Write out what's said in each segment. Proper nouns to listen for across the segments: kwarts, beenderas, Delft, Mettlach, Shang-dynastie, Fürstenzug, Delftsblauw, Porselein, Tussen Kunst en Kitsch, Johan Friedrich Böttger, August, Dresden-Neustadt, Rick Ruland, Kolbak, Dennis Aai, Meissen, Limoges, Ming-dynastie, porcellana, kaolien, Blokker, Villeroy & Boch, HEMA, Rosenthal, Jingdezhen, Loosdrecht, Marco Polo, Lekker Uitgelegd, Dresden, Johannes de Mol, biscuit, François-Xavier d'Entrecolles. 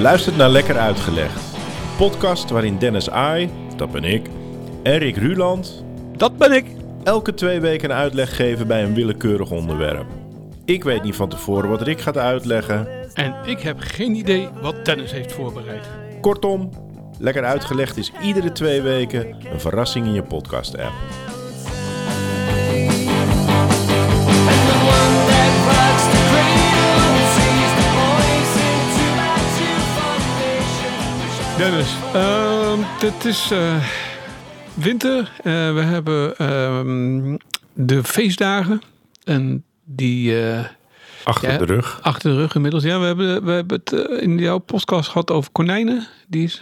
Je luistert naar Lekker Uitgelegd. Een podcast waarin Dennis Aai, dat ben ik, en Rick Ruland, dat ben ik, elke 2 weken een uitleg geven bij een willekeurig onderwerp. Ik weet niet van tevoren wat Rick gaat uitleggen. En ik heb geen idee wat Dennis heeft voorbereid. Kortom, Lekker Uitgelegd is iedere 2 weken een verrassing in je podcast-app. Dennis, dit is winter. We hebben de feestdagen en die achter de rug inmiddels. Ja, we hebben het in jouw podcast gehad over konijnen. Die is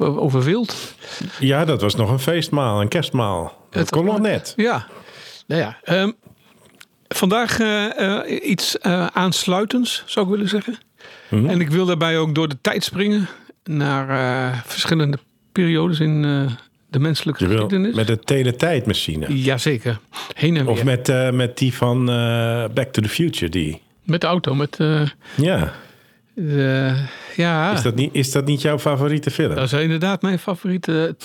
over wild. Ja, dat was nog een feestmaal, een kerstmaal. Dat kon nog net. Ja. Nou ja, vandaag iets aansluitends, zou ik willen zeggen. Mm-hmm. En ik wil daarbij ook door de tijd springen naar verschillende periodes in de menselijke geschiedenis. Met de teletijdmachine. Jazeker. Heen en weer. Of met die van Back to the Future. Die. Met de auto. Ja. Is dat niet jouw favoriete film? Dat is inderdaad mijn favoriete.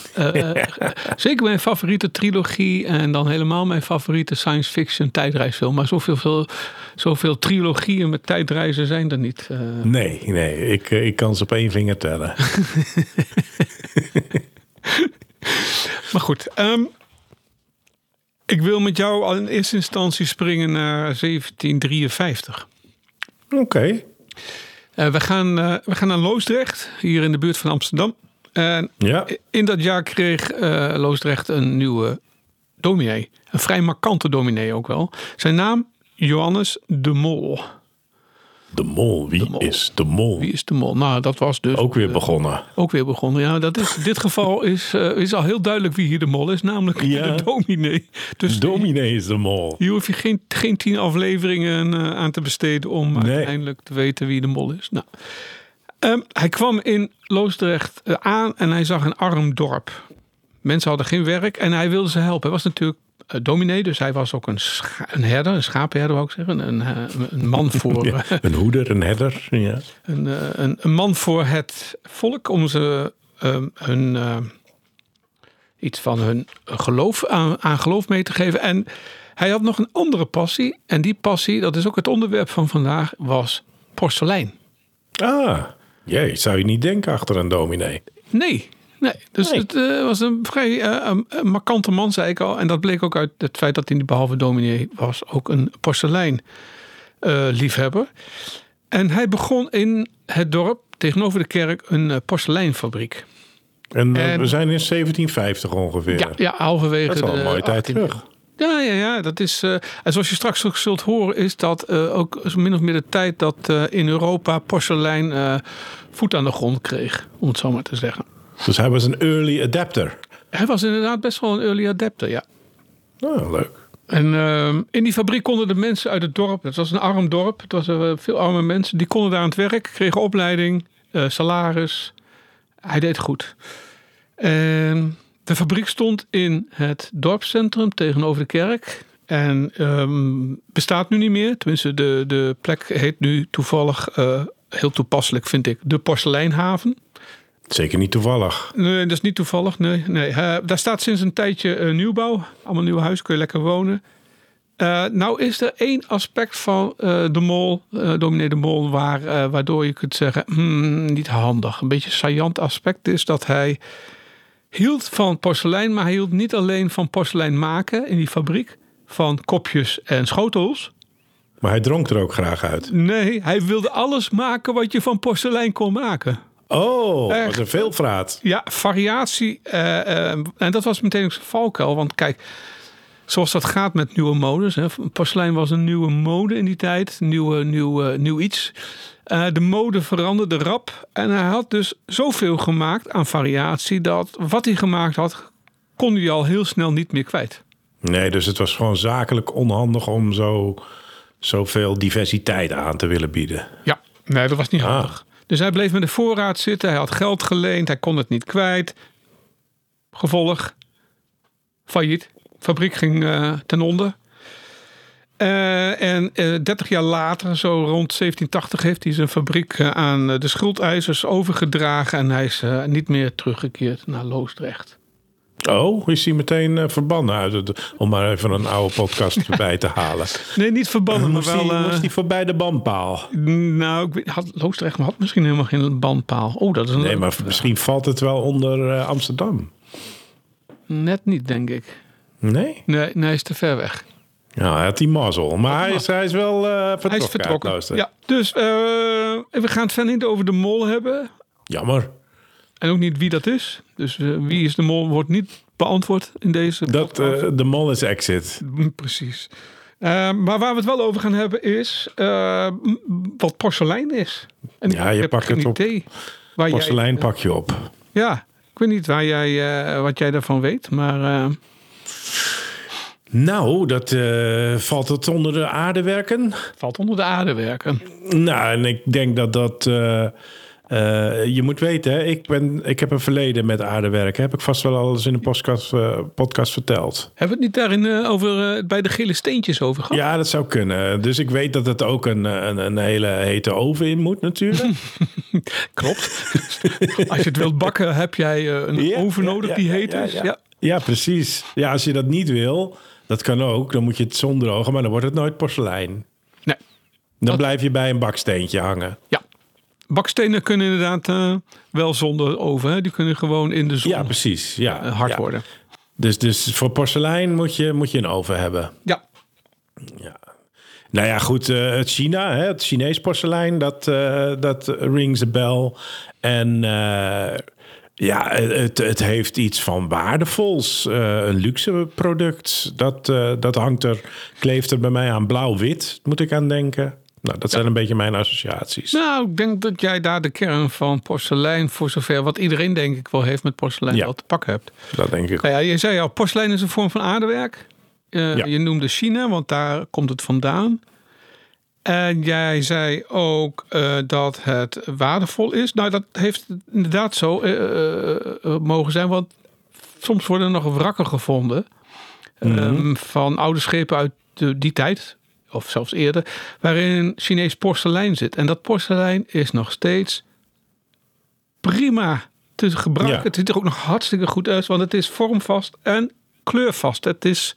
Zeker mijn favoriete trilogie. En dan helemaal mijn favoriete science fiction tijdreisfilm. Maar zoveel trilogieën met tijdreizen zijn er niet. Nee. Ik kan ze op 1 vinger tellen. Maar goed. Ik wil met jou al in eerste instantie springen naar 1753. Oké. Okay. We gaan naar Loosdrecht, hier in de buurt van Amsterdam. En in dat jaar kreeg Loosdrecht een nieuwe dominee. Een vrij markante dominee ook wel. Zijn naam, Johannes de Mol. De Mol, is de Mol? Wie is de Mol? Nou, dat was dus... Ook weer begonnen, ja. Dat is, in dit geval is al heel duidelijk wie hier de Mol is, namelijk de dominee. Dus dominee is de Mol. Hier hoef je geen 10 afleveringen aan te besteden om uiteindelijk te weten wie de Mol is. Nou, hij kwam in Loosdrecht aan en hij zag een arm dorp. Mensen hadden geen werk en hij wilde ze helpen. Hij was natuurlijk dominee, dus hij was ook een herder, een schaapherder wou ik zeggen. Een man voor... Ja, een hoeder, een herder. Ja. Een man voor het volk om ze iets van hun geloof aan geloof mee te geven. En hij had nog een andere passie. En die passie, dat is ook het onderwerp van vandaag, was porselein. Ah, jee, zou je niet denken achter een dominee. Nee, dus het was een vrij markante man, zei ik al. En dat bleek ook uit het feit dat hij behalve dominee was ook een porselein liefhebber. En hij begon in het dorp tegenover de kerk een porseleinfabriek. En we zijn in 1750 ongeveer. Ja, halverwege de... Dat is al een mooie tijd terug. Ja. Dat is, en zoals je straks ook zult horen is dat ook min of meer de tijd dat in Europa porselein voet aan de grond kreeg. Om het zo maar te zeggen. Dus hij was een early adapter. Hij was inderdaad best wel een early adapter, ja. Oh, leuk. En in die fabriek konden de mensen uit het dorp... Het was een arm dorp. Het was veel arme mensen. Die konden daar aan het werk. Kregen opleiding, salaris. Hij deed goed. En de fabriek stond in het dorpscentrum tegenover de kerk. En bestaat nu niet meer. Tenminste, de plek heet nu toevallig... heel toepasselijk, vind ik. De Porseleinhaven. Zeker niet toevallig. Nee, dat is niet toevallig. Nee. Daar staat sinds een tijdje nieuwbouw. Allemaal nieuwe huizen, kun je lekker wonen. Nou is er één aspect van de Mol, dominee de Mol... waardoor je kunt zeggen, niet handig. Een beetje een saillant aspect is dat hij hield van porselein... maar hij hield niet alleen van porselein maken in die fabriek... van kopjes en schotels... Maar hij dronk er ook graag uit. Nee, hij wilde alles maken wat je van porselein kon maken. Oh, echt. Wat een veelvraat. Ja, variatie. En dat was meteen ook zijn valkuil. Want kijk, zoals dat gaat met nieuwe modes. Hè, porselein was een nieuwe mode in die tijd. Nieuw iets. De mode veranderde rap. En hij had dus zoveel gemaakt aan variatie... dat wat hij gemaakt had, kon hij al heel snel niet meer kwijt. Nee, dus het was gewoon zakelijk onhandig om zoveel diversiteit aan te willen bieden. Ja, nee, dat was niet handig. Dus hij bleef met de voorraad zitten. Hij had geld geleend. Hij kon het niet kwijt. Gevolg. Failliet. Fabriek ging ten onder. En 30 jaar later, zo rond 1780, heeft hij zijn fabriek aan de schuldeisers overgedragen. En hij is niet meer teruggekeerd naar Loosdrecht. Oh, is hij meteen verbannen? Om maar even een oude podcast erbij te halen. Nee, niet verbannen, maar wel... was hij voorbij de bandpaal? Nou, Loosdrecht had misschien helemaal geen bandpaal. Oh, dat is een... Nee, maar misschien valt het wel onder Amsterdam. Net niet, denk ik. Nee? Nee, hij is te ver weg. Ja, hij had die mazzel. Maar hij is wel vertrokken. Hij is vertrokken, ja. Dus we gaan het verder niet over de Mol hebben. Jammer. En ook niet wie dat is. Dus wie is de Mol wordt niet beantwoord in deze podcast. De Mol is exit. Precies. Maar waar we het wel over gaan hebben is wat porselein is. En ja, je pakt het op. Porselein pak je op. Ja, ik weet niet wat jij daarvan weet, maar... Nou, dat valt het onder de aardewerken? Valt onder de aardewerken. Nou, en ik denk dat... je moet weten, hè? Ik heb een verleden met aardewerken. Heb ik vast wel alles in een podcast verteld. Hebben we het niet daarin over bij de gele steentjes over gehad? Ja, dat zou kunnen. Dus ik weet dat het ook een hele hete oven in moet natuurlijk. Klopt. Als je het wilt bakken, heb jij een oven nodig die heet is. Ja. Ja, precies. Ja, als je dat niet wil, dat kan ook. Dan moet je het zondrogen, maar dan wordt het nooit porselein. Nee. Dan blijf je bij een baksteentje hangen. Ja. Bakstenen kunnen inderdaad wel zonder oven. Hè? Die kunnen gewoon in de zon hard worden. Dus voor porselein moet je een oven hebben. Ja. Ja. Nou ja, goed. China, hè? Het Chinees porselein, dat rings a bell. En het heeft iets van waardevols. Een luxe product. Dat kleeft er bij mij aan blauw-wit, moet ik aan denken. Nou, dat zijn een beetje mijn associaties. Nou, ik denk dat jij daar de kern van porselein... voor zover wat iedereen denk ik wel heeft met porselein... wel te pakken hebt. Dat denk ik. Nou ja, je zei al, porselein is een vorm van aardewerk. Je noemde China, want daar komt het vandaan. En jij zei ook dat het waardevol is. Nou, dat heeft inderdaad zo mogen zijn... want soms worden er nog wrakken gevonden... van oude schepen uit die tijd... of zelfs eerder, waarin Chinees porselein zit. En dat porselein is nog steeds prima te gebruiken. Ja. Het ziet er ook nog hartstikke goed uit, want het is vormvast en kleurvast. Het is,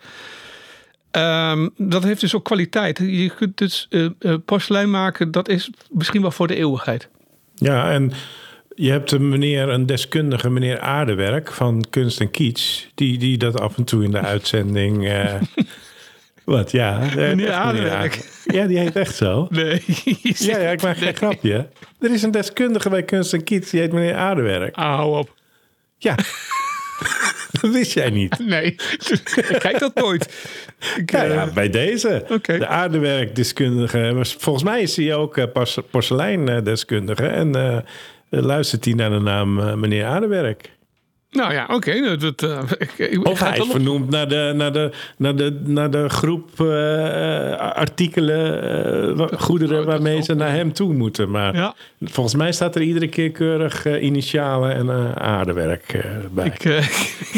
dat heeft dus ook kwaliteit. Je kunt dus porselein maken, dat is misschien wel voor de eeuwigheid. Ja, en je hebt een deskundige, meneer Aardewerk van Kunst en Kitsch... die dat af en toe in de uitzending... Wat, ja. Meneer Aardewerk. Ja, die heet echt zo. Nee. Ja, ik maak geen grapje. Er is een deskundige bij Kunst en Kitsch, die heet meneer Aardewerk. Ah, hou op. Ja. Dat wist jij niet. Nee, ik kijk dat nooit. Bij deze. Okay. De aardewerkdeskundige. Volgens mij is hij ook porseleindeskundige. En luistert hij naar de naam meneer Aardewerk. Nou ja, oké. Of hij is vernoemd naar de groep artikelen, goederen... waarmee ze naar hem toe moeten. Maar volgens mij staat er iedere keer keurig initialen en aardewerk bij.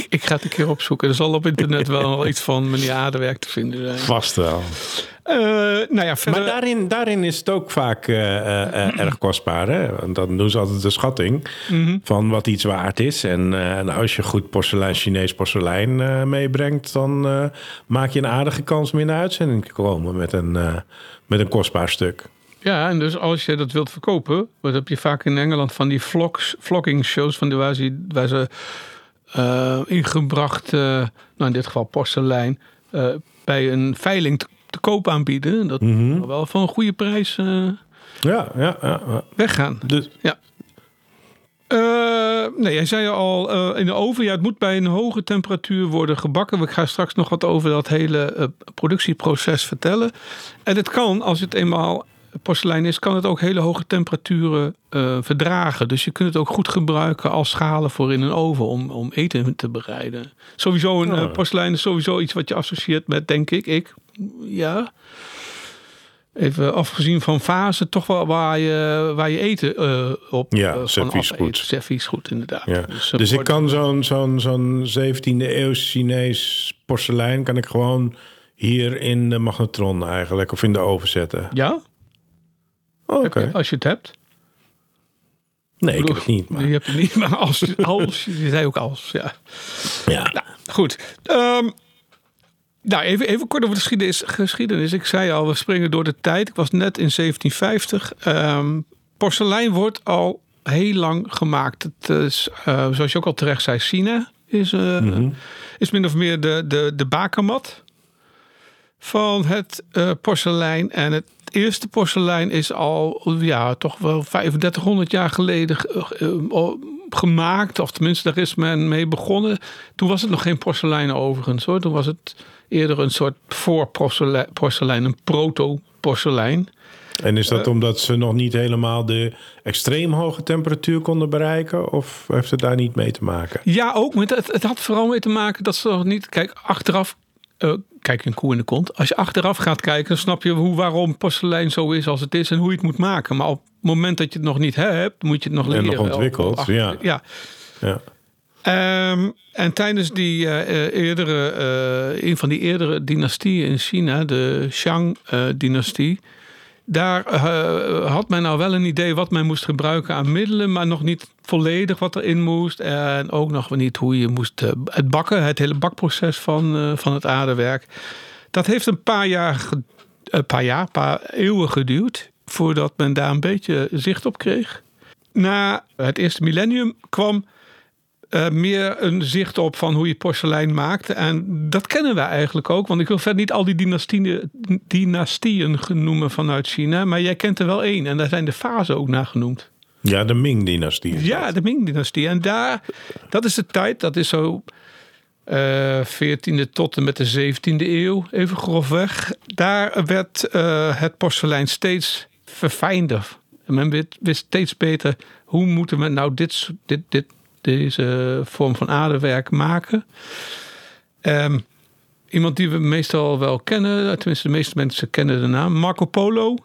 Ik ga het een keer opzoeken. Er zal op internet wel iets van meneer Aardewerk te vinden zijn. Vast wel. Verder... Maar daarin is het ook vaak erg kostbaar. Hè? Want dan doen ze altijd de schatting van wat iets waard is. En als je goed Chinees porselein meebrengt... dan maak je een aardige kans om in de uitzending te komen met een kostbaar stuk. Ja, en dus als je dat wilt verkopen... wat heb je vaak in Engeland van die vlogging shows... van waar ze ingebracht, in dit geval porselein... bij een veiling te koop aanbieden. Dat kan wel van een goede prijs weggaan. Dus. Ja. Jij zei al in de oven. Ja, het moet bij een hoge temperatuur worden gebakken. We gaan straks nog wat over dat hele productieproces vertellen. En het kan, als het eenmaal porselein is, kan het ook hele hoge temperaturen verdragen. Dus je kunt het ook goed gebruiken als schalen voor in een oven om eten te bereiden. Sowieso een porselein is sowieso iets wat je associeert met, denk ik. Ja, even afgezien van fase, toch wel waar je eten op... Ja, servies goed. Servies goed, inderdaad. Ja. Dus ik kan zo'n 17e eeuws Chinees porselein... kan ik gewoon Hier in de magnetron eigenlijk, of in de oven zetten. Ja? Oh, oké. Als je het hebt. Nee, ik heb het niet. Maar. Je hebt het niet, maar als je zei ook als, ja. Ja. Nou, goed. Nou, even kort over de geschiedenis. Ik zei al, we springen door de tijd. Ik was net in 1750. Porselein wordt al heel lang gemaakt. Het is, zoals je ook al terecht zei, China is min of meer de bakermat van het porselein. En het eerste porselein is al toch wel 3500 jaar geleden gemaakt. Of tenminste, daar is men mee begonnen. Toen was het nog geen porselein overigens, hoor. Toen was het eerder een soort voorporselein, een proto-porselein. En is dat omdat ze nog niet helemaal de extreem hoge temperatuur konden bereiken? Of heeft het daar niet mee te maken? Ja, ook. Het had vooral mee te maken dat ze nog niet... Kijk, achteraf... Kijk een koe in de kont. Als je achteraf gaat kijken, dan snap je waarom porselein zo is als het is en hoe je het moet maken. Maar op het moment dat je het nog niet hebt, moet je het nog leren. En nog ontwikkeld, ja. En tijdens die een van die eerdere dynastieën in China, de Shang-dynastie, daar had men nou wel een idee wat men moest gebruiken aan middelen, maar nog niet volledig wat erin moest. En ook nog niet hoe je moest het bakken, het hele bakproces van het aardewerk. Dat heeft een paar eeuwen geduurd voordat men daar een beetje zicht op kreeg. Na het eerste millennium kwam meer een zicht op van hoe je porselein maakt. En dat kennen we eigenlijk ook. Want ik wil verder niet al die dynastieën genoemen vanuit China. Maar jij kent er wel één. En daar zijn de fasen ook naar genoemd. Ja, de Ming-dynastie. Ja, de Ming-dynastie. En dat is de tijd. Dat is zo 14e tot en met de 17e eeuw. Even grofweg. Daar werd het porselein steeds verfijnder. En men wist steeds beter hoe moeten we nou deze vorm van aardewerk maken. Iemand die we meestal wel kennen, tenminste de meeste mensen kennen de naam, Marco Polo,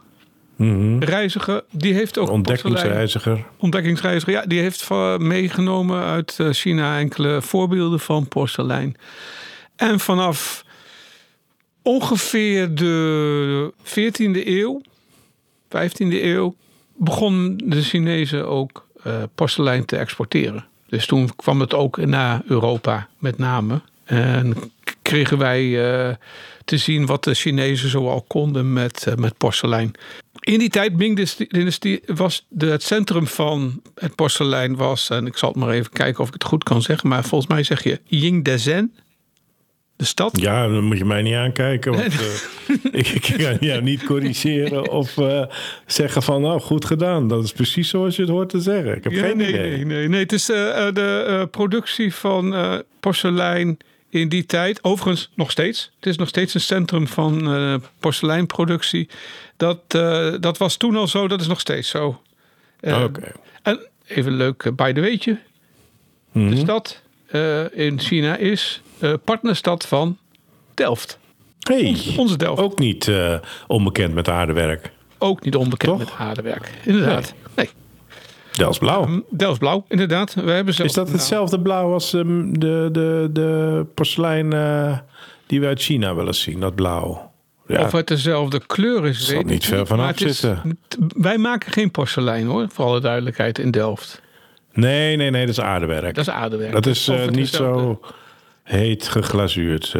reiziger, die heeft ook ontdekkingsreiziger, ja, die heeft meegenomen uit China enkele voorbeelden van porselein. En vanaf ongeveer de 15e eeuw, begon de Chinezen ook porselein te exporteren. Dus toen kwam het ook naar Europa met name. En kregen wij te zien wat de Chinezen zoal konden met porselein. In die tijd, Ming-dynastie, was het centrum van het porselein was... en ik zal het maar even kijken of ik het goed kan zeggen... maar volgens mij zeg je Jingdezhen, de stad. Ja, dan moet je mij niet aankijken. Want, ik kan jou niet corrigeren of zeggen van... nou, goed gedaan. Dat is precies zoals je het hoort te zeggen. Ik heb geen idee. Nee. Het is de productie van porselein in die tijd. Overigens nog steeds. Het is nog steeds een centrum van porseleinproductie. Dat was toen al zo. Dat is nog steeds zo. Oké. En even leuk, by the way'tje. De stad in China is... partnerstad van Delft. Hey, onze Delft. Ook niet onbekend met aardewerk. Ook niet onbekend met aardewerk, inderdaad. Nee. Delftsblauw. Delftsblauw, inderdaad. We hebben zelf... Is dat hetzelfde blauw als de porselein die we uit China willen zien, dat blauw? Ja. Of het dezelfde kleur is. Er zal niet ver vanaf zitten. Wij maken geen porselein, hoor, voor alle duidelijkheid, in Delft. Nee, dat is aardewerk. Dat is niet zo... heet geglazuurd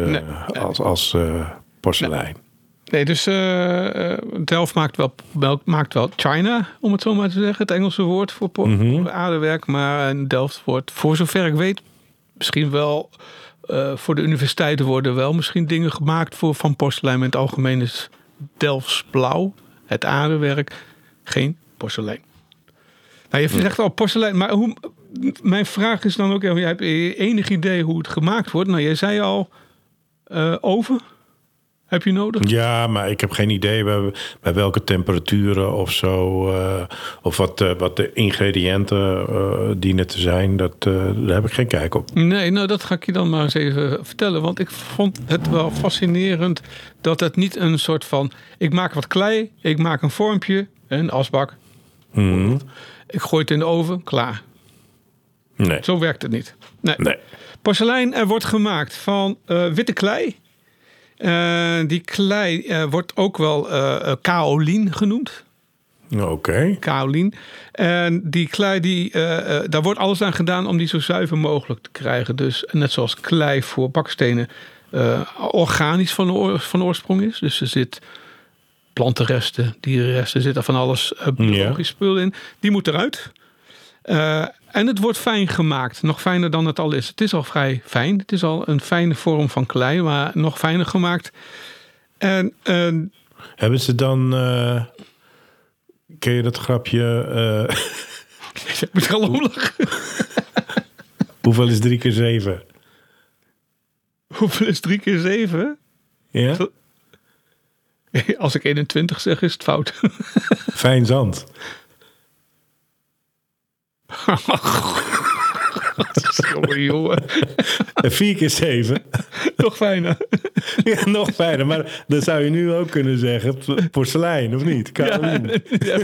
als porselein. Nee, dus Delft maakt wel China, om het zo maar te zeggen. Het Engelse woord voor aardewerk. Maar Delft wordt, voor zover ik weet... misschien wel voor de universiteiten worden wel misschien dingen gemaakt van porselein. Maar in het algemeen is Delftsblauw, het aardewerk, geen porselein. Nou, je zegt al porselein, maar hoe... Mijn vraag is dan ook, jij hebt enig idee hoe het gemaakt wordt? Nou, jij zei al, oven heb je nodig? Ja, maar ik heb geen idee bij welke temperaturen of zo. Of wat de ingrediënten dienen te zijn. Daar heb ik geen kijk op. Nee, nou dat ga ik je dan maar eens even vertellen. Want ik vond het wel fascinerend dat het niet een soort van... Ik maak wat klei, ik maak een vormpje, een asbak. Ik gooi het in de oven, klaar. Nee. Zo werkt het niet. Nee. Porselein wordt gemaakt van witte klei. Die klei wordt ook wel kaolien genoemd. Oké. Okay. Kaolien. En die klei, daar wordt alles aan gedaan om die zo zuiver mogelijk te krijgen. Dus net zoals klei voor bakstenen organisch van oorsprong is. Dus er zit plantenresten, dierenresten, er zitten van alles biologisch spul in. Die moet eruit. En het wordt fijn gemaakt. Nog fijner dan het al is. Het is al vrij fijn. Het is al een fijne vorm van klei, maar nog fijner gemaakt. En, hebben ze dan... ken je dat grapje? Ik moet al lachen. Hoeveel is 3 keer 7? Hoeveel is 3 keer 7? Ja. Als ik 21 zeg, is het fout. Fijn zand. Sorry, jongen. 4 keer 7. Nog fijner. Ja, nog fijner. Maar dan zou je nu ook kunnen zeggen... Porselein, of niet? Kaolien. Ja,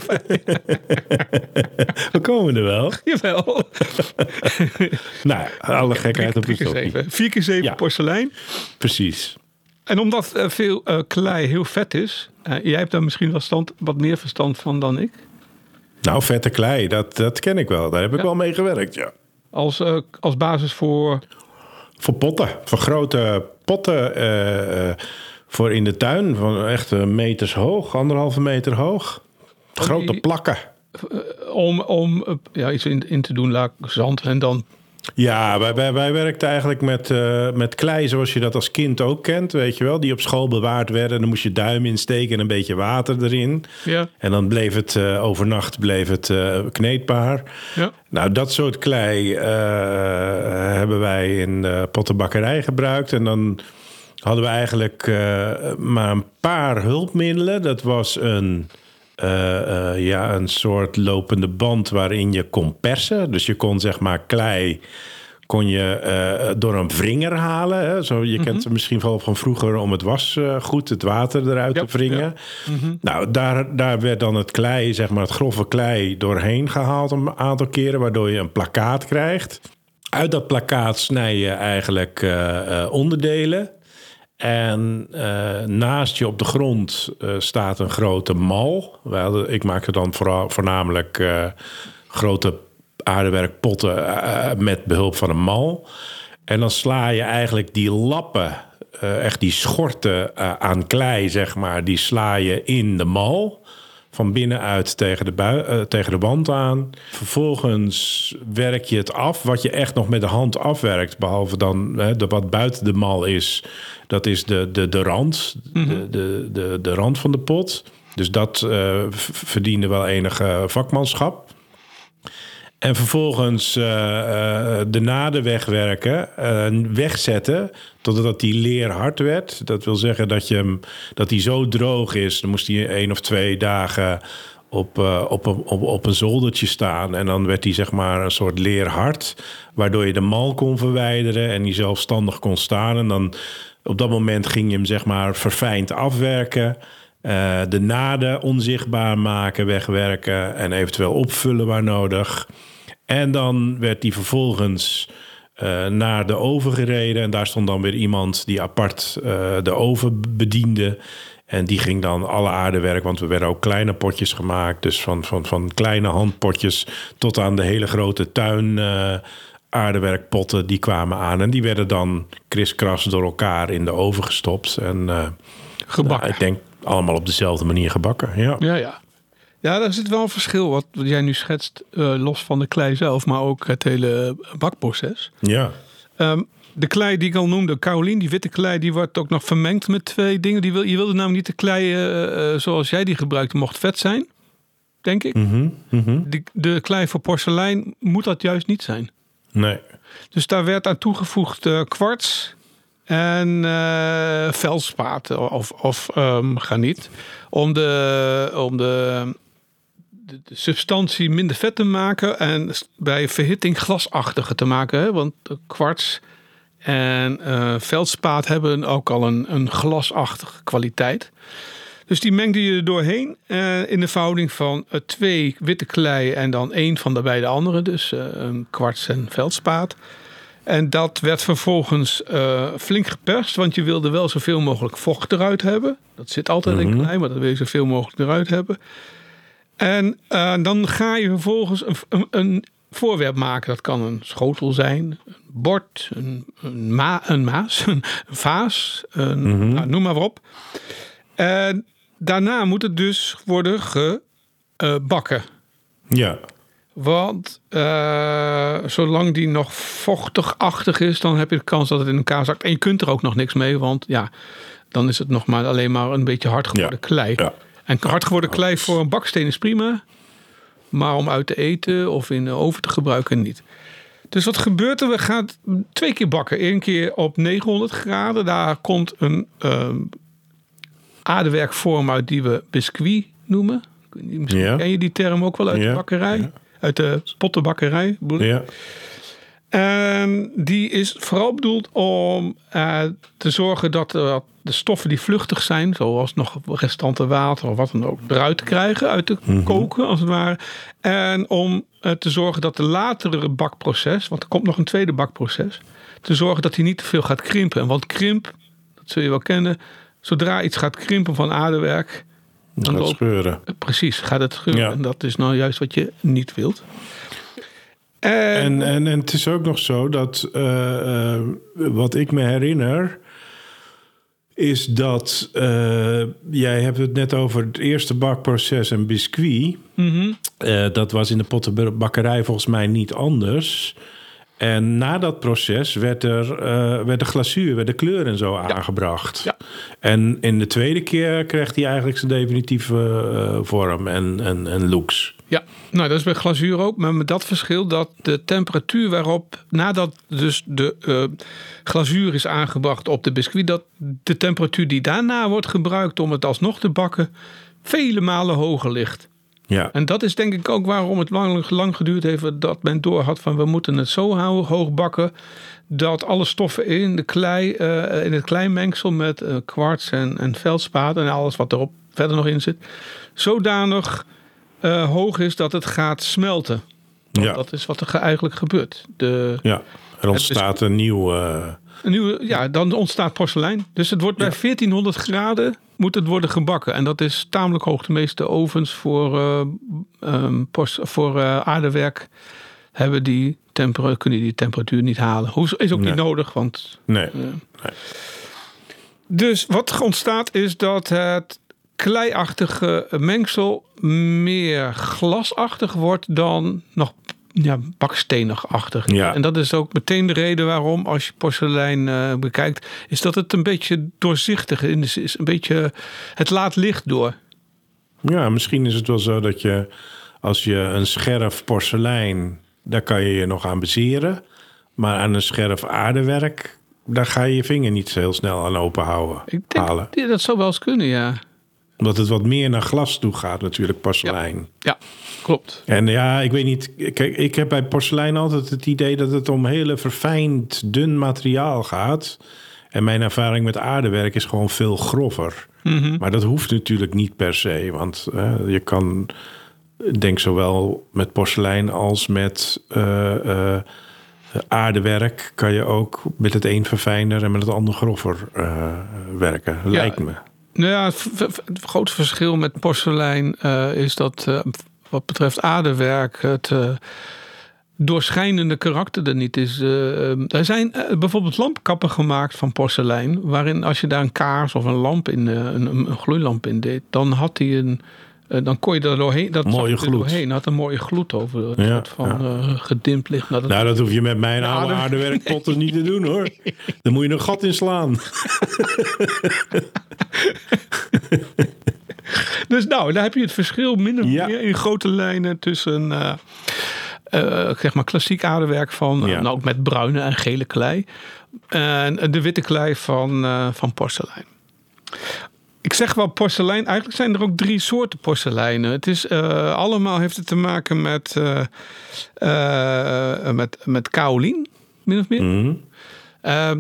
we komen er wel. Jawel. Nou, alle gekheid op de stokje. 4 keer 7 ja. Porselein. Precies. En omdat veel klei heel vet is... jij hebt daar misschien wat meer verstand van dan ik. Nou, vette klei, dat ken ik wel. Daar heb ik wel mee gewerkt, ja. Als basis voor... Voor potten, voor grote potten. Voor in de tuin, van echt meters hoog, 1,5 meter hoog. Grote plakken. Om iets in te doen, laat zand en dan... Ja, wij werkten eigenlijk met klei zoals je dat als kind ook kent, weet je wel. Die op school bewaard werden. Dan moest je duim insteken en een beetje water erin. Ja. En dan bleef het overnacht kneedbaar. Ja. Nou, dat soort klei hebben wij in de pottenbakkerij gebruikt. En dan hadden we eigenlijk maar een paar hulpmiddelen. Dat was een soort lopende band waarin je kon persen. Dus je kon zeg maar klei door een wringer halen. Hè? Zo, je kent het misschien wel van vroeger om het wasgoed, het water eruit te wringen. Ja. Mm-hmm. Nou, daar werd dan het klei, zeg maar het grove klei, doorheen gehaald een aantal keren, waardoor je een plakkaat krijgt. Uit dat plakkaat snij je eigenlijk onderdelen. En naast je op de grond staat een grote mal. Ik maakte dan voornamelijk grote aardewerkpotten met behulp van een mal. En dan sla je eigenlijk die lappen, echt die schorten aan klei, zeg maar. Die sla je in de mal, van binnenuit tegen de wand aan. Vervolgens werk je het af, wat je echt nog met de hand afwerkt. Behalve dan wat buiten de mal is, dat is de rand, de rand van de pot. Dus dat verdiende wel enige vakmanschap. En vervolgens de naden wegwerken, wegzetten, totdat die leer hard werd. Dat wil zeggen dat die zo droog is. Dan moest die 1 of 2 dagen op een zoldertje staan. En dan werd die zeg maar een soort leer hard, waardoor je de mal kon verwijderen en die zelfstandig kon staan. En dan op dat moment ging je hem zeg maar verfijnd afwerken. De naden onzichtbaar maken, wegwerken en eventueel opvullen waar nodig. En dan werd die vervolgens naar de oven gereden. En daar stond dan weer iemand die apart de oven bediende. En die ging dan alle aardewerk, want we werden ook kleine potjes gemaakt. Dus van kleine handpotjes tot aan de hele grote tuin aardewerkpotten. Die kwamen aan en die werden dan kriskras door elkaar in de oven gestopt. En gebakken. Nou, ik denk allemaal op dezelfde manier gebakken, ja. Ja, daar zit wel een verschil wat jij nu schetst, los van de klei zelf, maar ook het hele bakproces. Ja. De klei die ik al noemde, kaolien, die witte klei, die wordt ook nog vermengd met 2 dingen. Je wilde namelijk niet de klei zoals jij die gebruikte, mocht vet zijn, denk ik. Mm-hmm, mm-hmm. De klei voor porselein moet dat juist niet zijn. Nee. Dus daar werd aan toegevoegd kwarts en veldspaat of graniet. Om de substantie minder vet te maken en bij verhitting glasachtiger te maken. Hè? Want kwarts en veldspaat hebben ook al een glasachtige kwaliteit. Dus die mengde je er doorheen in de verhouding van 2 witte klei en dan 1 van de beide andere. Dus kwarts en veldspaat. En dat werd vervolgens flink geperst, want je wilde wel zoveel mogelijk vocht eruit hebben. Dat zit altijd in klei, maar dat wil je zoveel mogelijk eruit hebben. En dan ga je vervolgens een voorwerp maken. Dat kan een schotel zijn, een bord, een maas, een vaas, noem maar op. En daarna moet het dus worden gebakken. Ja. Want zolang die nog vochtigachtig is, dan heb je de kans dat het in elkaar zakt. En je kunt er ook nog niks mee, want ja, dan is het nog maar alleen maar een beetje hard geworden klei. Ja. En hard geworden klei voor een baksteen is prima, maar om uit te eten of in de oven te gebruiken niet. Dus wat gebeurt er? We gaan 2 keer bakken. 1 keer op 900 graden. Daar komt een aardewerkvorm uit die we biscuit noemen. Misschien ken je die term ook wel uit de bakkerij. Ja. Uit de pottenbakkerij. Ja. En die is vooral bedoeld om te zorgen dat de stoffen die vluchtig zijn, zoals nog restanten water of wat dan ook, eruit krijgen uit de koken als het ware. En om te zorgen dat de latere bakproces, want er komt nog een tweede bakproces, te zorgen dat hij niet te veel gaat krimpen. Want krimp, dat zul je wel kennen, zodra iets gaat krimpen van aardewerk, dan gaat het scheuren. Precies, gaat het scheuren. Ja. En dat is nou juist wat je niet wilt. En het is ook nog zo dat wat ik me herinner is dat jij hebt het net over het eerste bakproces en biscuit. Dat was in de pottenbakkerij volgens mij niet anders. En na dat proces werd de glazuur, werd de kleur en zo aangebracht. Ja. En in de tweede keer kreeg hij eigenlijk zijn definitieve vorm en looks. Ja, nou dat is bij glazuur ook. Maar met dat verschil dat de temperatuur waarop, nadat dus de glazuur is aangebracht op de biscuit, dat de temperatuur die daarna wordt gebruikt om het alsnog te bakken, vele malen hoger ligt. Ja. En dat is denk ik ook waarom het lang geduurd heeft dat men doorhad van we moeten het zo hoog bakken dat alle stoffen in de klei, in het kleimengsel met kwarts en veldspaat en alles wat erop verder nog in zit, zodanig hoog is dat het gaat smelten. Want dat is wat er eigenlijk gebeurt. Er ontstaat een nieuw. Ja, dan ontstaat porselein. Dus het wordt bij 1400 graden moet het worden gebakken. En dat is tamelijk hoog. De meeste ovens voor aardewerk kunnen die temperatuur niet halen. Is ook niet nodig, want... Nee. Dus wat ontstaat is dat het kleiachtige mengsel meer glasachtig wordt dan nog baksteenigachtig. Ja. En dat is ook meteen de reden waarom, als je porselein bekijkt, is dat het een beetje doorzichtig is. Een beetje, het laat licht door. Ja, misschien is het wel zo dat je, als je een scherf porselein, daar kan je je nog aan bezeren. Maar aan een scherf aardewerk, daar ga je je vinger niet zo heel snel aan openhouden. Ik denk, dat zou wel eens kunnen, ja. Omdat het wat meer naar glas toe gaat natuurlijk, porselein. Ja, klopt. En ja, ik weet niet. Kijk, ik heb bij porselein altijd het idee dat het om hele verfijnd, dun materiaal gaat. En mijn ervaring met aardewerk is gewoon veel grover. Maar dat hoeft natuurlijk niet per se. Want je kan, denk zowel met porselein als met aardewerk, kan je ook met het een verfijnder en met het ander grover werken. Ja. Lijkt me. Nou ja, het grootste verschil met porselein is dat wat betreft aardewerk het doorschijnende karakter er niet is. Er zijn bijvoorbeeld lampkappen gemaakt van porselein, waarin als je daar een kaars of een lamp in, een gloeilamp in deed, dan had hij dan kon je er doorheen. Dat mooie gloed. Doorheen. Had een mooie gloed over. Een soort van gedimd licht. Nou, dat hoef je met mijn oude aardewerkpotten niet te doen hoor. Daar moet je een gat in slaan. Dus nou, daar heb je het verschil minder meer in grote lijnen tussen zeg maar klassiek aardewerk van nou, ook met bruine en gele klei. En de witte klei van porselein. Ik zeg wel porselein. Eigenlijk zijn er ook 3 soorten porseleinen. Het is allemaal heeft het te maken met kaolien, min of meer.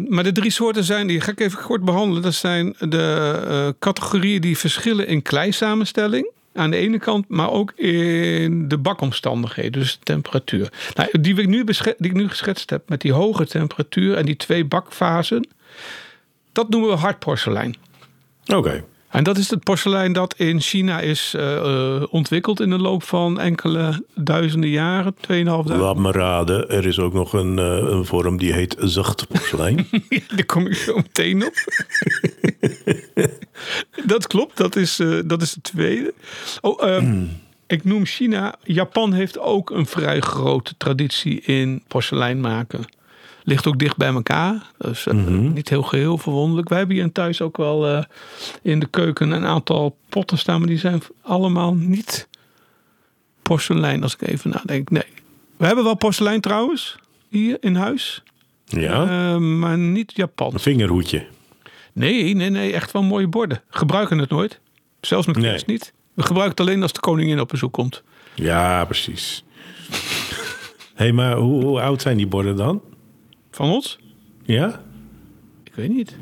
Maar de 3 soorten zijn, die ga ik even kort behandelen. Dat zijn de categorieën die verschillen in kleisamenstelling. aan de ene kant, maar ook in de bakomstandigheden, dus de temperatuur. Nou, die ik nu geschetst heb met die hoge temperatuur en die twee bakfasen, dat noemen we hard porselein. Oké. En dat is het porselein dat in China is ontwikkeld in de loop van enkele duizenden jaren, 2.500. Laat me raden, er is ook nog een vorm die heet zacht porselein. Daar kom ik zo meteen op. Dat klopt, dat is de tweede. Ik noem China. Japan heeft ook een vrij grote traditie in porselein maken. Ligt ook dicht bij elkaar. Dus niet heel geheel verwonderlijk. Wij hebben hier thuis ook wel in de keuken een aantal potten staan. Maar die zijn allemaal niet porselein, als ik even nadenk. Nee. We hebben wel porselein trouwens, hier in huis. Ja. Maar niet Japan. Een vingerhoedje. Nee. Echt wel mooie borden. Gebruiken het nooit. Zelfs met kerst niet. We gebruiken het alleen als de koningin op bezoek komt. Ja, precies. Hey, maar hoe oud zijn die borden dan? Van ons? Ja? Ik weet niet.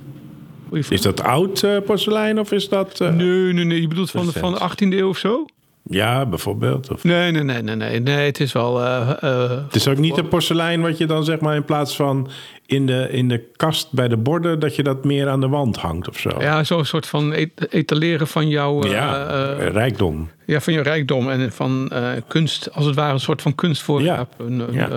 Is dat oud porselein of is dat... Nee. Je bedoelt van de 18e eeuw of zo? Ja, bijvoorbeeld. Of... Nee, het is wel... het is ook niet een porselein wat je dan zeg maar in plaats van in de kast bij de borden... dat je dat meer aan de wand hangt of zo. Ja, zo'n soort van etaleren van jouw... rijkdom. Ja, van jouw rijkdom en van kunst. Als het ware een soort van kunstvoorwerp. Ja.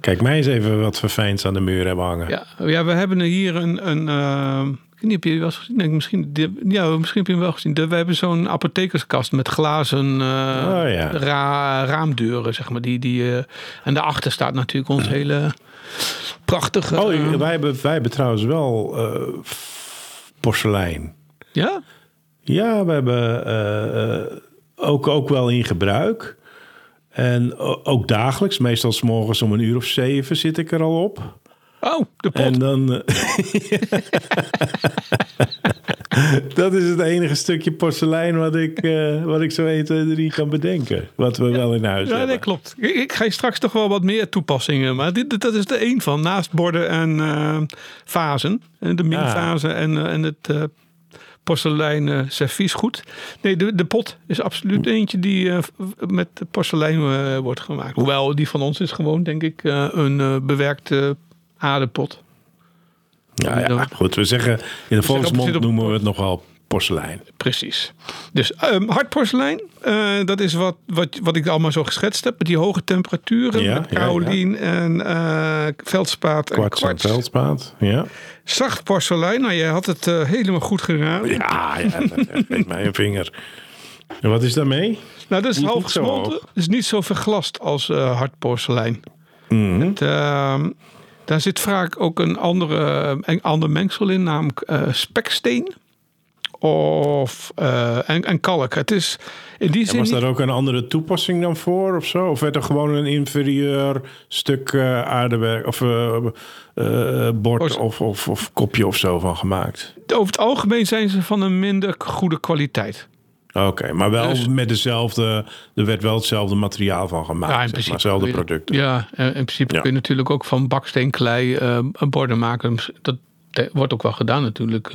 Kijk mij eens even wat verfijnds aan de muur hebben hangen. Ja, we hebben hier een ik weet niet, heb je die wel eens gezien? Misschien heb je hem wel gezien. We hebben zo'n apothekerskast met glazen raamdeuren, zeg maar. Die en daarachter staat natuurlijk ons hele prachtige... Wij hebben trouwens wel porselein. Ja? Ja, we hebben ook wel in gebruik. En ook dagelijks, meestal 's morgens om 7:00 zit ik er al op. Oh, de pot. En dan... dat is het enige stukje porselein wat ik zo 1, 2, 3 kan bedenken. Wat we wel in huis hebben. Nee, klopt. Ik ga straks toch wel wat meer toepassingen. Maar dat is er één van. Naast borden en vazen. De mingfase en het porselein serviesgoed. Nee, de pot is absoluut eentje die met porselein wordt gemaakt. Hoewel, die van ons is gewoon, denk ik, een bewerkte aardenpot. Ja, goed. We zeggen, in de volksmond noemen we het nogal porselein. Precies. Dus hard porselein, dat is wat ik allemaal zo geschetst heb. Met die hoge temperaturen, met kaolien en veldspaat en kwarts. En veldspaat, ja. Zacht porselein, nou jij had het helemaal goed gedaan. Ja, geef mij een vinger. En wat is daarmee? Nou, dat is half gesmolten. Dat is niet zo verglast als hard porselein. Mm-hmm. Daar zit vaak ook een ander mengsel in, namelijk speksteen of, en kalk. Het is in die zin was daar ook een andere toepassing dan voor of zo? Of werd er gewoon een inferieur stuk aardewerk of bord of kopje of zo van gemaakt? Over het algemeen zijn ze van een minder goede kwaliteit. Oké, maar wel dus, met dezelfde... Er werd wel hetzelfde materiaal van gemaakt. Ja, in principe, hetzelfde producten. Ja, in principe kun je natuurlijk ook van baksteenklei borden maken. Dat wordt ook wel gedaan natuurlijk.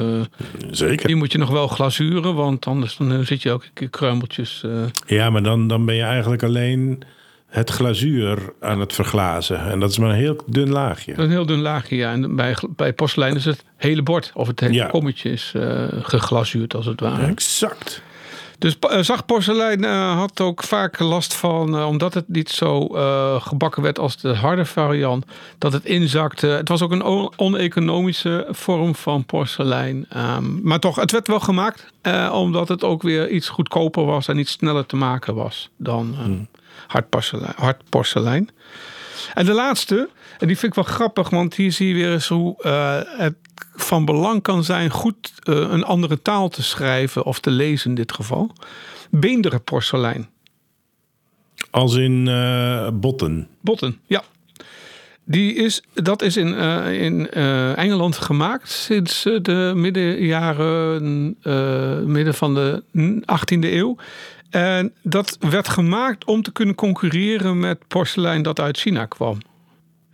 Zeker. Die moet je nog wel glazuren, want anders dan zit je ook een keer kruimeltjes. Ja, maar dan ben je eigenlijk alleen het glazuur aan het verglazen. En dat is maar een heel dun laagje. Een heel dun laagje, ja. En bij porselein is het hele bord of het hele kommetje is geglazuurd als het ware. Exact. Dus zacht porselein had ook vaak last van, omdat het niet zo gebakken werd als de harde variant, dat het inzakte. Het was ook een oneconomische vorm van porselein. Maar toch, het werd wel gemaakt, omdat het ook weer iets goedkoper was en iets sneller te maken was dan hard porselein. En de laatste, en die vind ik wel grappig, want hier zie je weer eens hoe het van belang kan zijn goed een andere taal te schrijven of te lezen in dit geval. Beenderen porselein. Als in botten? Botten, ja. Dat is in Engeland gemaakt sinds de midden van de 18e eeuw. En dat werd gemaakt om te kunnen concurreren met porselein dat uit China kwam.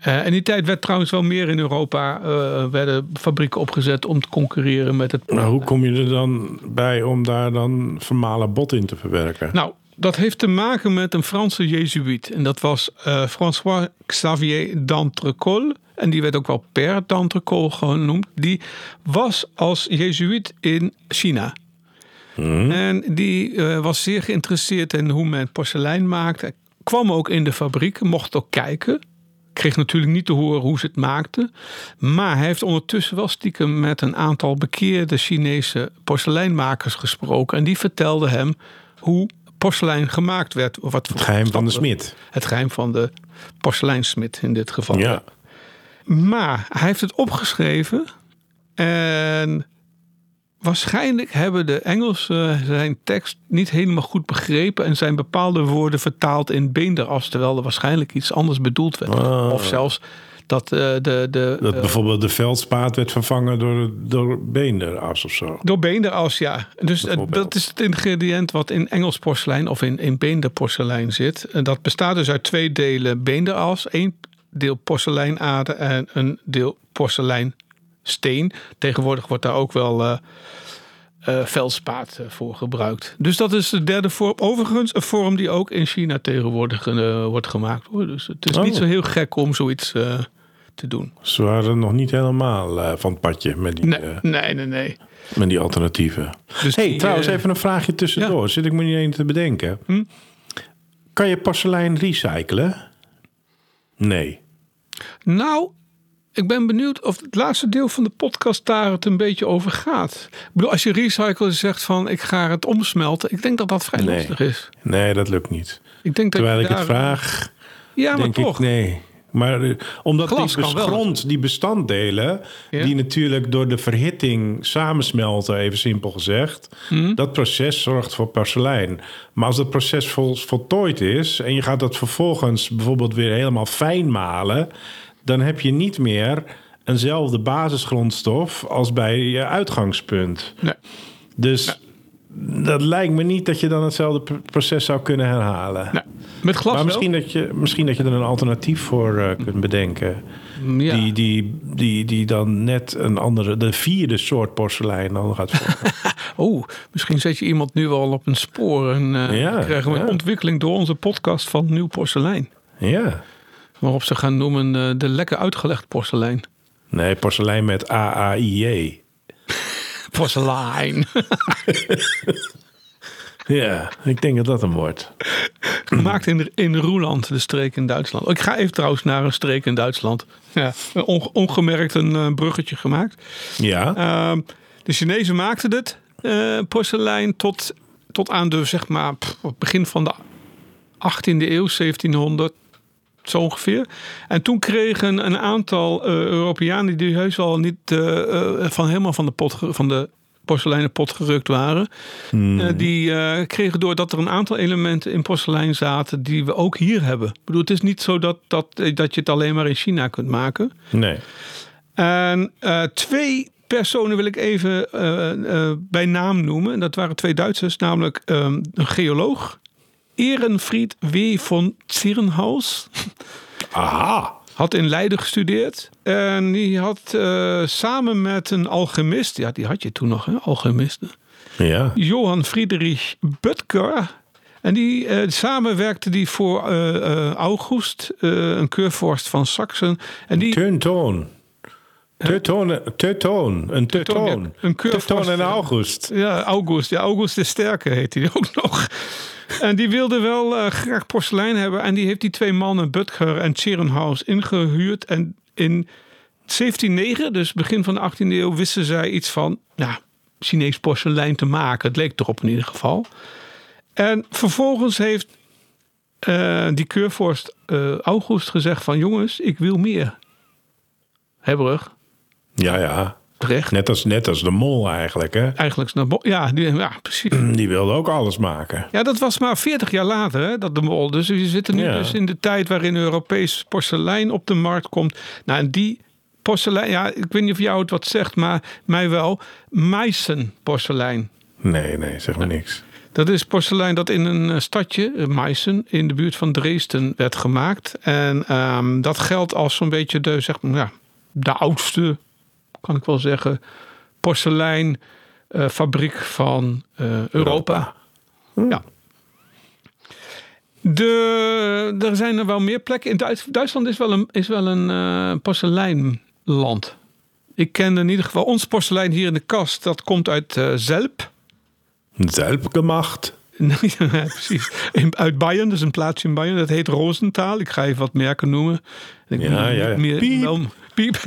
In die tijd werd trouwens wel meer in Europa werden fabrieken opgezet om te concurreren met het... Maar hoe kom je er dan bij om daar dan vermalen bot in te verwerken? Nou, dat heeft te maken met een Franse jezuïet. En dat was François-Xavier d'Entrecolles. En die werd ook wel Père d'Entrecolles genoemd. Die was als jezuïet in China. Hmm. En die was zeer geïnteresseerd in hoe men porselein maakte. Kwam ook in de fabriek, mocht ook kijken... Kreeg natuurlijk niet te horen hoe ze het maakten. Maar hij heeft ondertussen wel stiekem met een aantal bekeerde Chinese porseleinmakers gesproken. En die vertelden hem hoe porselein gemaakt werd. Het geheim van de smid. Het geheim van de porseleinsmid in dit geval. Ja. Maar hij heeft het opgeschreven. En waarschijnlijk hebben de Engelsen zijn tekst niet helemaal goed begrepen... en zijn bepaalde woorden vertaald in beenderas... terwijl er waarschijnlijk iets anders bedoeld werd. Ah. Of zelfs dat dat bijvoorbeeld de veldspaat werd vervangen door beenderas of zo. Door beenderas, ja. Dus dat is het ingrediënt wat in Engels porselein... of in beenderporselein zit. En dat bestaat dus uit 2 delen beenderas... 1 deel porseleinader en een deel porselein. Steen. Tegenwoordig wordt daar ook wel veldspaat voor gebruikt. Dus dat is de derde vorm. Overigens een vorm die ook in China tegenwoordig wordt gemaakt. Hoor. Dus het is niet zo heel gek om zoiets te doen. Ze waren nog niet helemaal van het padje met die, nee. Met die alternatieven. Dus trouwens, even een vraagje tussendoor. Ja. Zit ik me niet eens te bedenken. Kan je porselein recyclen? Nee. Nou... Ik ben benieuwd of het laatste deel van de podcast daar het een beetje over gaat. Ik bedoel, als je recyclen zegt van ik ga het omsmelten. Ik denk dat dat vrij lastig is. Nee, dat lukt niet. Ik denk dat terwijl ik het vraag, ja, denk maar toch. Ik nee. Maar omdat die bestanddelen... Ja. die natuurlijk door de verhitting samensmelten, even simpel gezegd... dat proces zorgt voor porselein. Maar als dat proces voltooid is... en je gaat dat vervolgens bijvoorbeeld weer helemaal fijn malen... dan heb je niet meer eenzelfde basisgrondstof als bij je uitgangspunt. Nee. Dus dat lijkt me niet dat je dan hetzelfde proces zou kunnen herhalen. Nee. Met glas maar misschien dat je er een alternatief voor kunt bedenken. Ja. Die dan net een andere, de vierde soort porselein dan gaat volgen. Misschien zet je iemand nu al op een spoor... en krijgen we een ontwikkeling door onze podcast van nieuw porselein. Ja. Waarop ze gaan noemen de Lekker Uitgelegd porselein. Nee, porselein met AAIJ. Porselein. Ja, ik denk dat dat hem wordt. Gemaakt in Ruland, de streek in Duitsland. Ik ga even trouwens naar een streek in Duitsland. Ja, ongemerkt een bruggetje gemaakt. Ja. De Chinezen maakten het porselein tot aan de begin van de 18e eeuw, 1700. Zo ongeveer. En toen kregen een aantal Europeanen... die heus al niet helemaal van de porseleinen pot gerukt waren... Die kregen door dat er een aantal elementen in porselein zaten... die we ook hier hebben. Ik bedoel, het is niet zo dat je het alleen maar in China kunt maken. Nee. En 2 personen wil ik even bij naam noemen. En dat waren 2 Duitsers, namelijk een geoloog... Ehrenfried W. von Tschirnhaus. Aha. Had in Leiden gestudeerd. En die had samen met een alchemist... Ja, die had je toen nog, hè? Alchemisten. Ja. Johan Friedrich Böttger. En die samen werkte die voor August. Een keurvorst van Saksen. Teutoon. Teutoon. Een keurvorst. Teutoon en August. Ja, August. Ja, August de Sterke heette die ook nog. En die wilde wel graag porselein hebben. En die heeft die 2 mannen, Böttger en Tschirnhaus, ingehuurd. En in 1709, dus begin van de 18e eeuw, wisten zij iets van Chinees porselein te maken. Het leek erop in ieder geval. En vervolgens heeft die keurvorst August gezegd van... jongens, ik wil meer. Hebberig. Ja. Terecht. Net als de Mol eigenlijk, hè? Eigenlijk de Mol, ja, precies. Die wilde ook alles maken. Ja, dat was maar 40 jaar later, hè, dat de Mol. Dus we zitten nu dus in de tijd waarin Europees porselein op de markt komt. Nou, en die porselein, ik weet niet of jou het wat zegt, maar mij wel. Meissen porselein. Nee, zeg maar niks. Dat is porselein dat in een stadje, Meissen, in de buurt van Dresden werd gemaakt. En dat geldt als zo'n beetje de oudste, kan ik wel zeggen, porseleinfabriek van Europa. Ja. Er zijn er wel meer plekken. In Duitsland is wel een porseleinland. Ik ken in ieder geval ons porselein hier in de kast. Dat komt uit Zelp. Zelp gemaakt? Nee, ja, precies. Uit Bayern, dus een plaatsje in Bayern. Dat heet Rosenthal. Ik ga even wat merken noemen. Ik meer piep.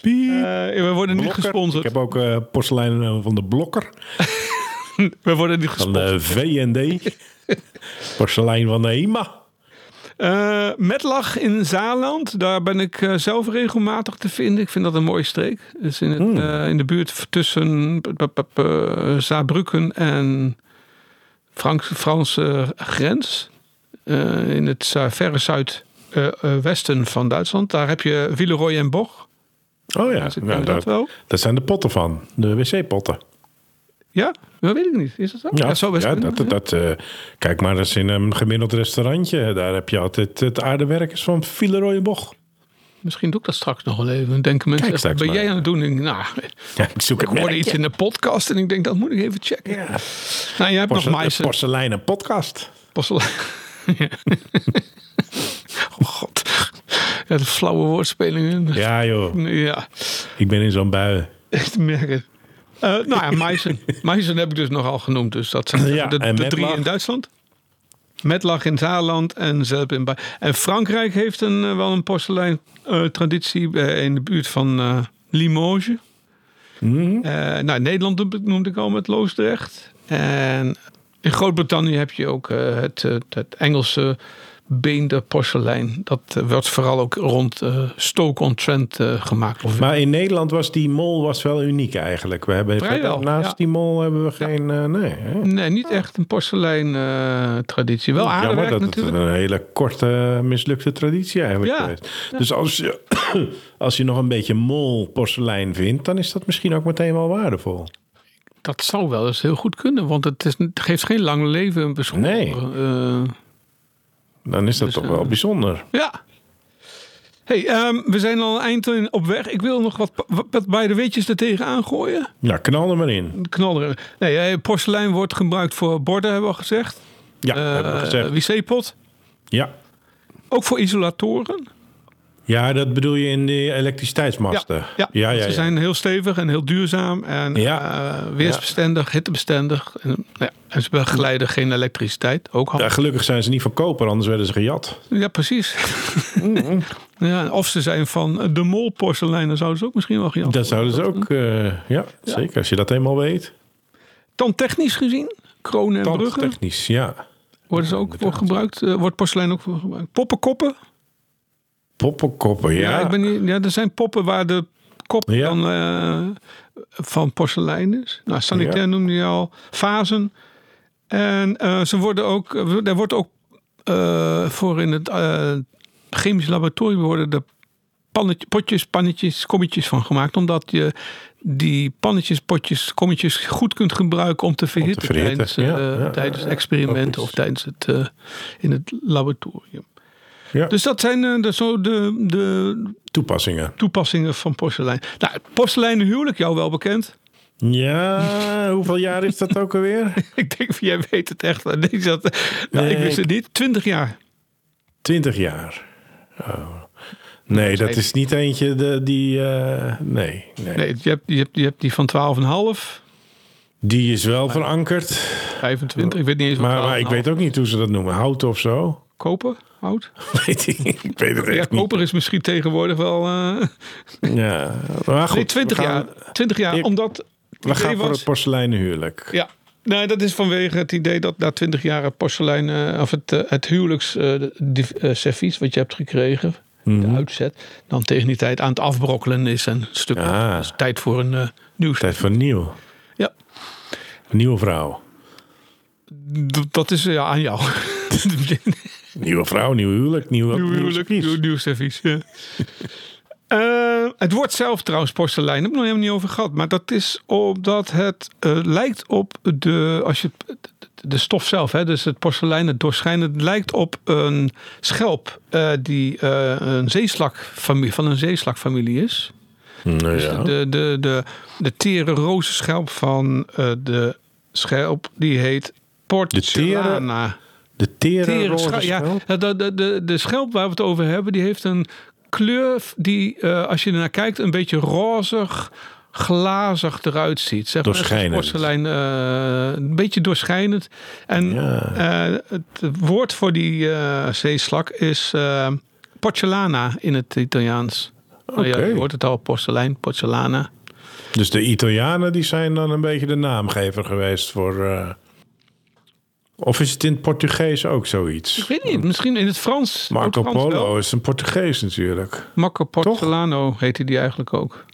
Piep. We worden Blokker. Niet gesponsord. Ik heb ook porselein van de Blokker. We worden niet gesponsord. Van de V&D. Porselein van de HEMA. Mettlach in Zaarland, daar ben ik zelf regelmatig te vinden. Ik vind dat een mooie streek. Dus in de buurt tussen Saarbrücken en Franse grens. In het verre zuidwesten van Duitsland. Daar heb je Villeroy en Boch. Oh ja, dus daar zijn de potten van. De wc-potten. Ja, dat weet ik niet. Is dat zo? Ja, zo best kunnen. Kijk maar eens in een gemiddeld restaurantje. Daar heb je altijd het aardewerk van Villeroy & Boch. Misschien doe ik dat straks nog wel even. Denken mensen, kijk, ben jij aan het doen? Ik hoorde iets in de podcast en ik denk, dat moet ik even checken. Ja. Nou, jij hebt nog Meissen. Porseleinen podcast. Porselein. Ja. Oh god. Ja, de flauwe woordspelingen. Ja joh. Ja. Ik ben in zo'n bui. Ik merk het. Meissen heb ik dus nogal genoemd. Dus dat zijn de drie in Duitsland. Mettlach in Zaarland en Zelp in Bayern. En Frankrijk heeft wel een porselein traditie in de buurt van Limoges. Mm-hmm. Nederland noemde ik al met Loosdrecht. En in Groot-Brittannië heb je ook het Engelse beender porselein. Dat werd vooral ook rond Stoke-on-Trent gemaakt. Maar in Nederland was die mol wel uniek eigenlijk. We hebben die mol hebben we geen... Nee, niet echt een porselein traditie. Wel aardewerk natuurlijk. Jammer dat het een hele korte mislukte traditie eigenlijk geweest. Ja. Dus als je nog een beetje mol porselein vindt, dan is dat misschien ook meteen wel waardevol. Dat zou wel eens heel goed kunnen, want het geeft geen lang leven een beschoren. Nee. Dan is dat toch wel bijzonder. Ja. Hey, we zijn al een eind op weg. Ik wil nog wat bij de weetjes er tegenaan gooien. Ja, knal er maar in. Nee, porselein wordt gebruikt voor borden, hebben we al gezegd. Ja, hebben we gezegd. Wc-pot. Ja. Ook voor isolatoren. Ja, dat bedoel je in de elektriciteitsmasten. Ja. Ze zijn heel stevig en heel duurzaam. En weersbestendig, hittebestendig. En ze begeleiden geen elektriciteit. Gelukkig zijn ze niet van koper, anders werden ze gejat. Ja, precies. Mm-hmm. Of ze zijn van de Mol porselein, dan zouden ze ook misschien wel gejat worden. Dat zouden ze ook, zeker. Als je dat eenmaal weet. Tandtechnisch gezien, kronen en bruggen. Tandtechnisch, ja. Worden ze ook voor gebruikt? Wordt porselein ook voor gebruikt? Poppenkoppen? Poppenkoppen, ja. Er zijn poppen waar de kop van porselein is. Nou, sanitair noemde je al. Vazen. En er wordt ook voor in het chemisch laboratorium worden de pannetjes, kommetjes van gemaakt. Omdat je die pannetjes, potjes, kommetjes goed kunt gebruiken om te verhitten. Tijdens experimenten of tijdens het in het laboratorium. Ja. Dus dat zijn de toepassingen van porselein. Nou, porseleinen huwelijk, jou wel bekend. Ja, hoeveel jaar is dat ook alweer? Ik denk, jij weet het echt. Ik wist het niet. 20 jaar. 20 jaar. Oh. Nee, dat is niet eentje die... Nee, je hebt die van 12,5. Die is wel verankerd. 25, ik weet niet eens wat. Maar ik weet ook niet hoe ze dat noemen. Hout of zo? Koper? Hout? Weet ik weet het echt niet. Koper is misschien tegenwoordig wel... Ja, maar goed. Nee, 20 jaar, omdat... We gaan voor het porseleinen huwelijk. Ja, nee, dat is vanwege het idee dat na 20 jaar het porselein... of het huwelijksservies wat je hebt gekregen... de uitzet, dan tegen die tijd aan het afbrokkelen is... en stukken. Dus tijd voor een nieuw... Tijd voor nieuw. Ja. Een nieuwe vrouw. Dat is aan jou. Nieuwe vrouw, nieuw huwelijk, nieuw servies. Ja. Het woord zelf trouwens, porselein, heb ik nog helemaal niet over gehad. Maar dat is omdat het lijkt op de stof zelf. Hè, dus het porselein, het doorschijnend, lijkt op een schelp die een zeeslakfamilie is. Nou ja. Dus de tere rozenschelp van de schelp, die heet porcellana. De tere rozenschelp? Ja, de schelp waar we het over hebben, die heeft een kleur die, als je ernaar kijkt, een beetje rozig, glazig eruit ziet. Zeg maar, doorschijnend. Porselein, een beetje doorschijnend. En ja. Het woord voor die zeeslak is porcellana in het Italiaans. Okay. Ja, je hoort het al, porselein, porcellana. Dus de Italianen die zijn dan een beetje de naamgever geweest voor... Of is het in het Portugees ook zoiets? Ik weet niet, misschien in het Frans. Marco Polo is een Portugees natuurlijk. Marco Porcellano heette die eigenlijk ook.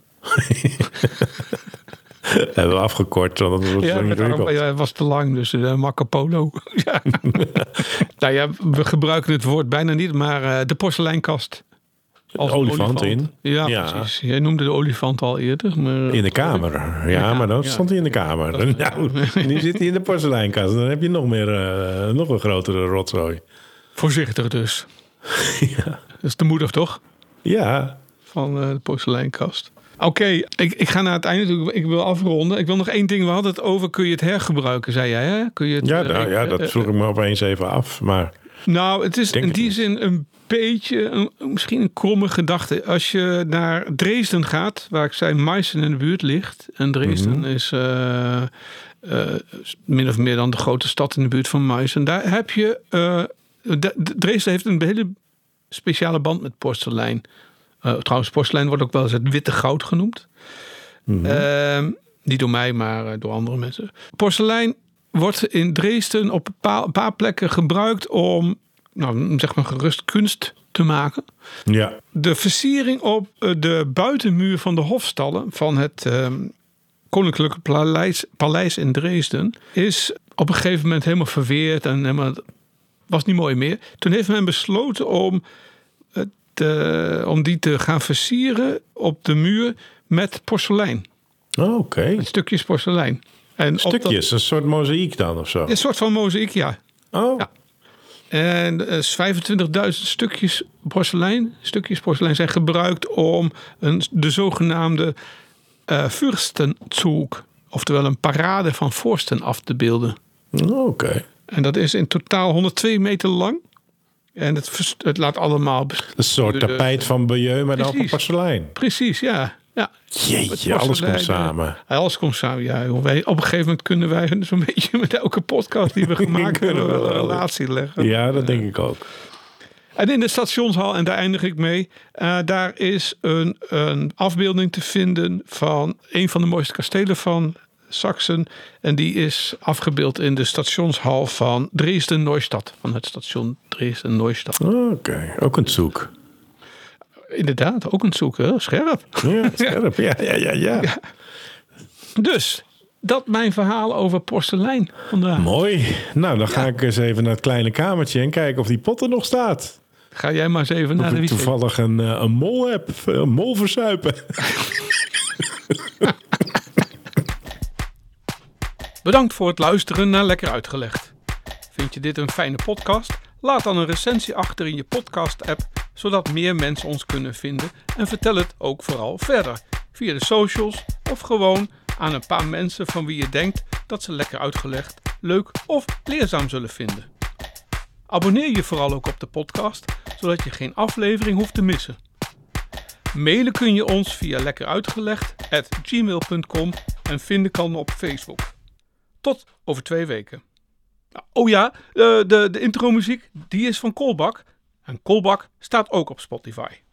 Hebben we afgekort, want dat was zo ingewikkeld. Ja, het was te lang, dus Marco Polo. Ja. Nou ja, we gebruiken het woord bijna niet, maar de porseleinkast. Als olifant in. Ja, precies. Jij noemde de olifant al eerder. Maar... In de kamer. Ja, maar dan stond hij in de kamer. Nou, nu zit hij in de porseleinkast. Dan heb je nog een grotere rotzooi. Voorzichtig dus. Ja. Dat is te moedig, toch? Ja. Van de porseleinkast. Oké, ik ga naar het einde toe. Ik wil afronden. Ik wil nog één ding. We hadden het over, kun je het hergebruiken, zei jij. Hè? Kun je het, dat vroeg ik me opeens even af. Maar... Nou, het is in die zin een beetje, misschien een kromme gedachte. Als je naar Dresden gaat, waar ik zei Meissen in de buurt ligt. En Dresden is min of meer dan de grote stad in de buurt van Meissen. Daar heb je, Dresden heeft een hele speciale band met porselein. Trouwens, porselein wordt ook wel eens het witte goud genoemd. Niet door mij, maar door andere mensen. Porselein wordt in Dresden op een paar plekken gebruikt om, nou, zeg maar, gerust kunst te maken. Ja. De versiering op de buitenmuur van de hofstallen van het Koninklijke Paleis in Dresden is op een gegeven moment helemaal verweerd en helemaal, was niet mooi meer. Toen heeft men besloten om die te gaan versieren op de muur met porselein. Oh, oké. Met stukjes porselein. En stukjes, een soort mozaïek dan of zo? Een soort van mozaïek, ja. Oh. Ja. En 25.000 stukjes porselein zijn gebruikt om de zogenaamde Fürstenzug, oftewel een parade van vorsten, af te beelden. Oké. En dat is in totaal 102 meter lang. En het laat allemaal... Een soort tapijt van Bayeux, maar dan van porselein. Precies, ja. Ja. Jeetje, alles komt samen. Alles komt samen, ja. Op een gegeven moment kunnen wij zo'n beetje met elke podcast die we gemaakt hebben een relatie leggen. Ja, dat denk ik ook. En in de stationshal, en daar eindig ik mee, daar is een afbeelding te vinden van een van de mooiste kastelen van Saksen. En die is afgebeeld in de stationshal van Dresden-Neustadt. Van het station Dresden-Neustadt. Oké, ook een zoek. Inderdaad, ook een zoeken. Scherp. Ja, scherp. Ja. Dus, dat mijn verhaal over porselein vandaag. Mooi. Nou, dan ga ik eens even naar het kleine kamertje en kijken of die pot er nog staat. Ga jij maar eens even naar de wieg. Of ik toevallig een mol heb. Een mol verzuipen. Bedankt voor het luisteren naar Lekker Uitgelegd. Vind je dit een fijne podcast? Laat dan een recensie achter in je podcast-app, zodat meer mensen ons kunnen vinden, en vertel het ook vooral verder, via de socials of gewoon aan een paar mensen van wie je denkt dat ze Lekker Uitgelegd, leuk of leerzaam zullen vinden. Abonneer je vooral ook op de podcast, zodat je geen aflevering hoeft te missen. Mailen kun je ons via lekkeruitgelegd@gmail.com en vinden kan op Facebook. Tot over 2 weken. Oh ja, de intromuziek, die is van Kolbak. En Kolbak staat ook op Spotify.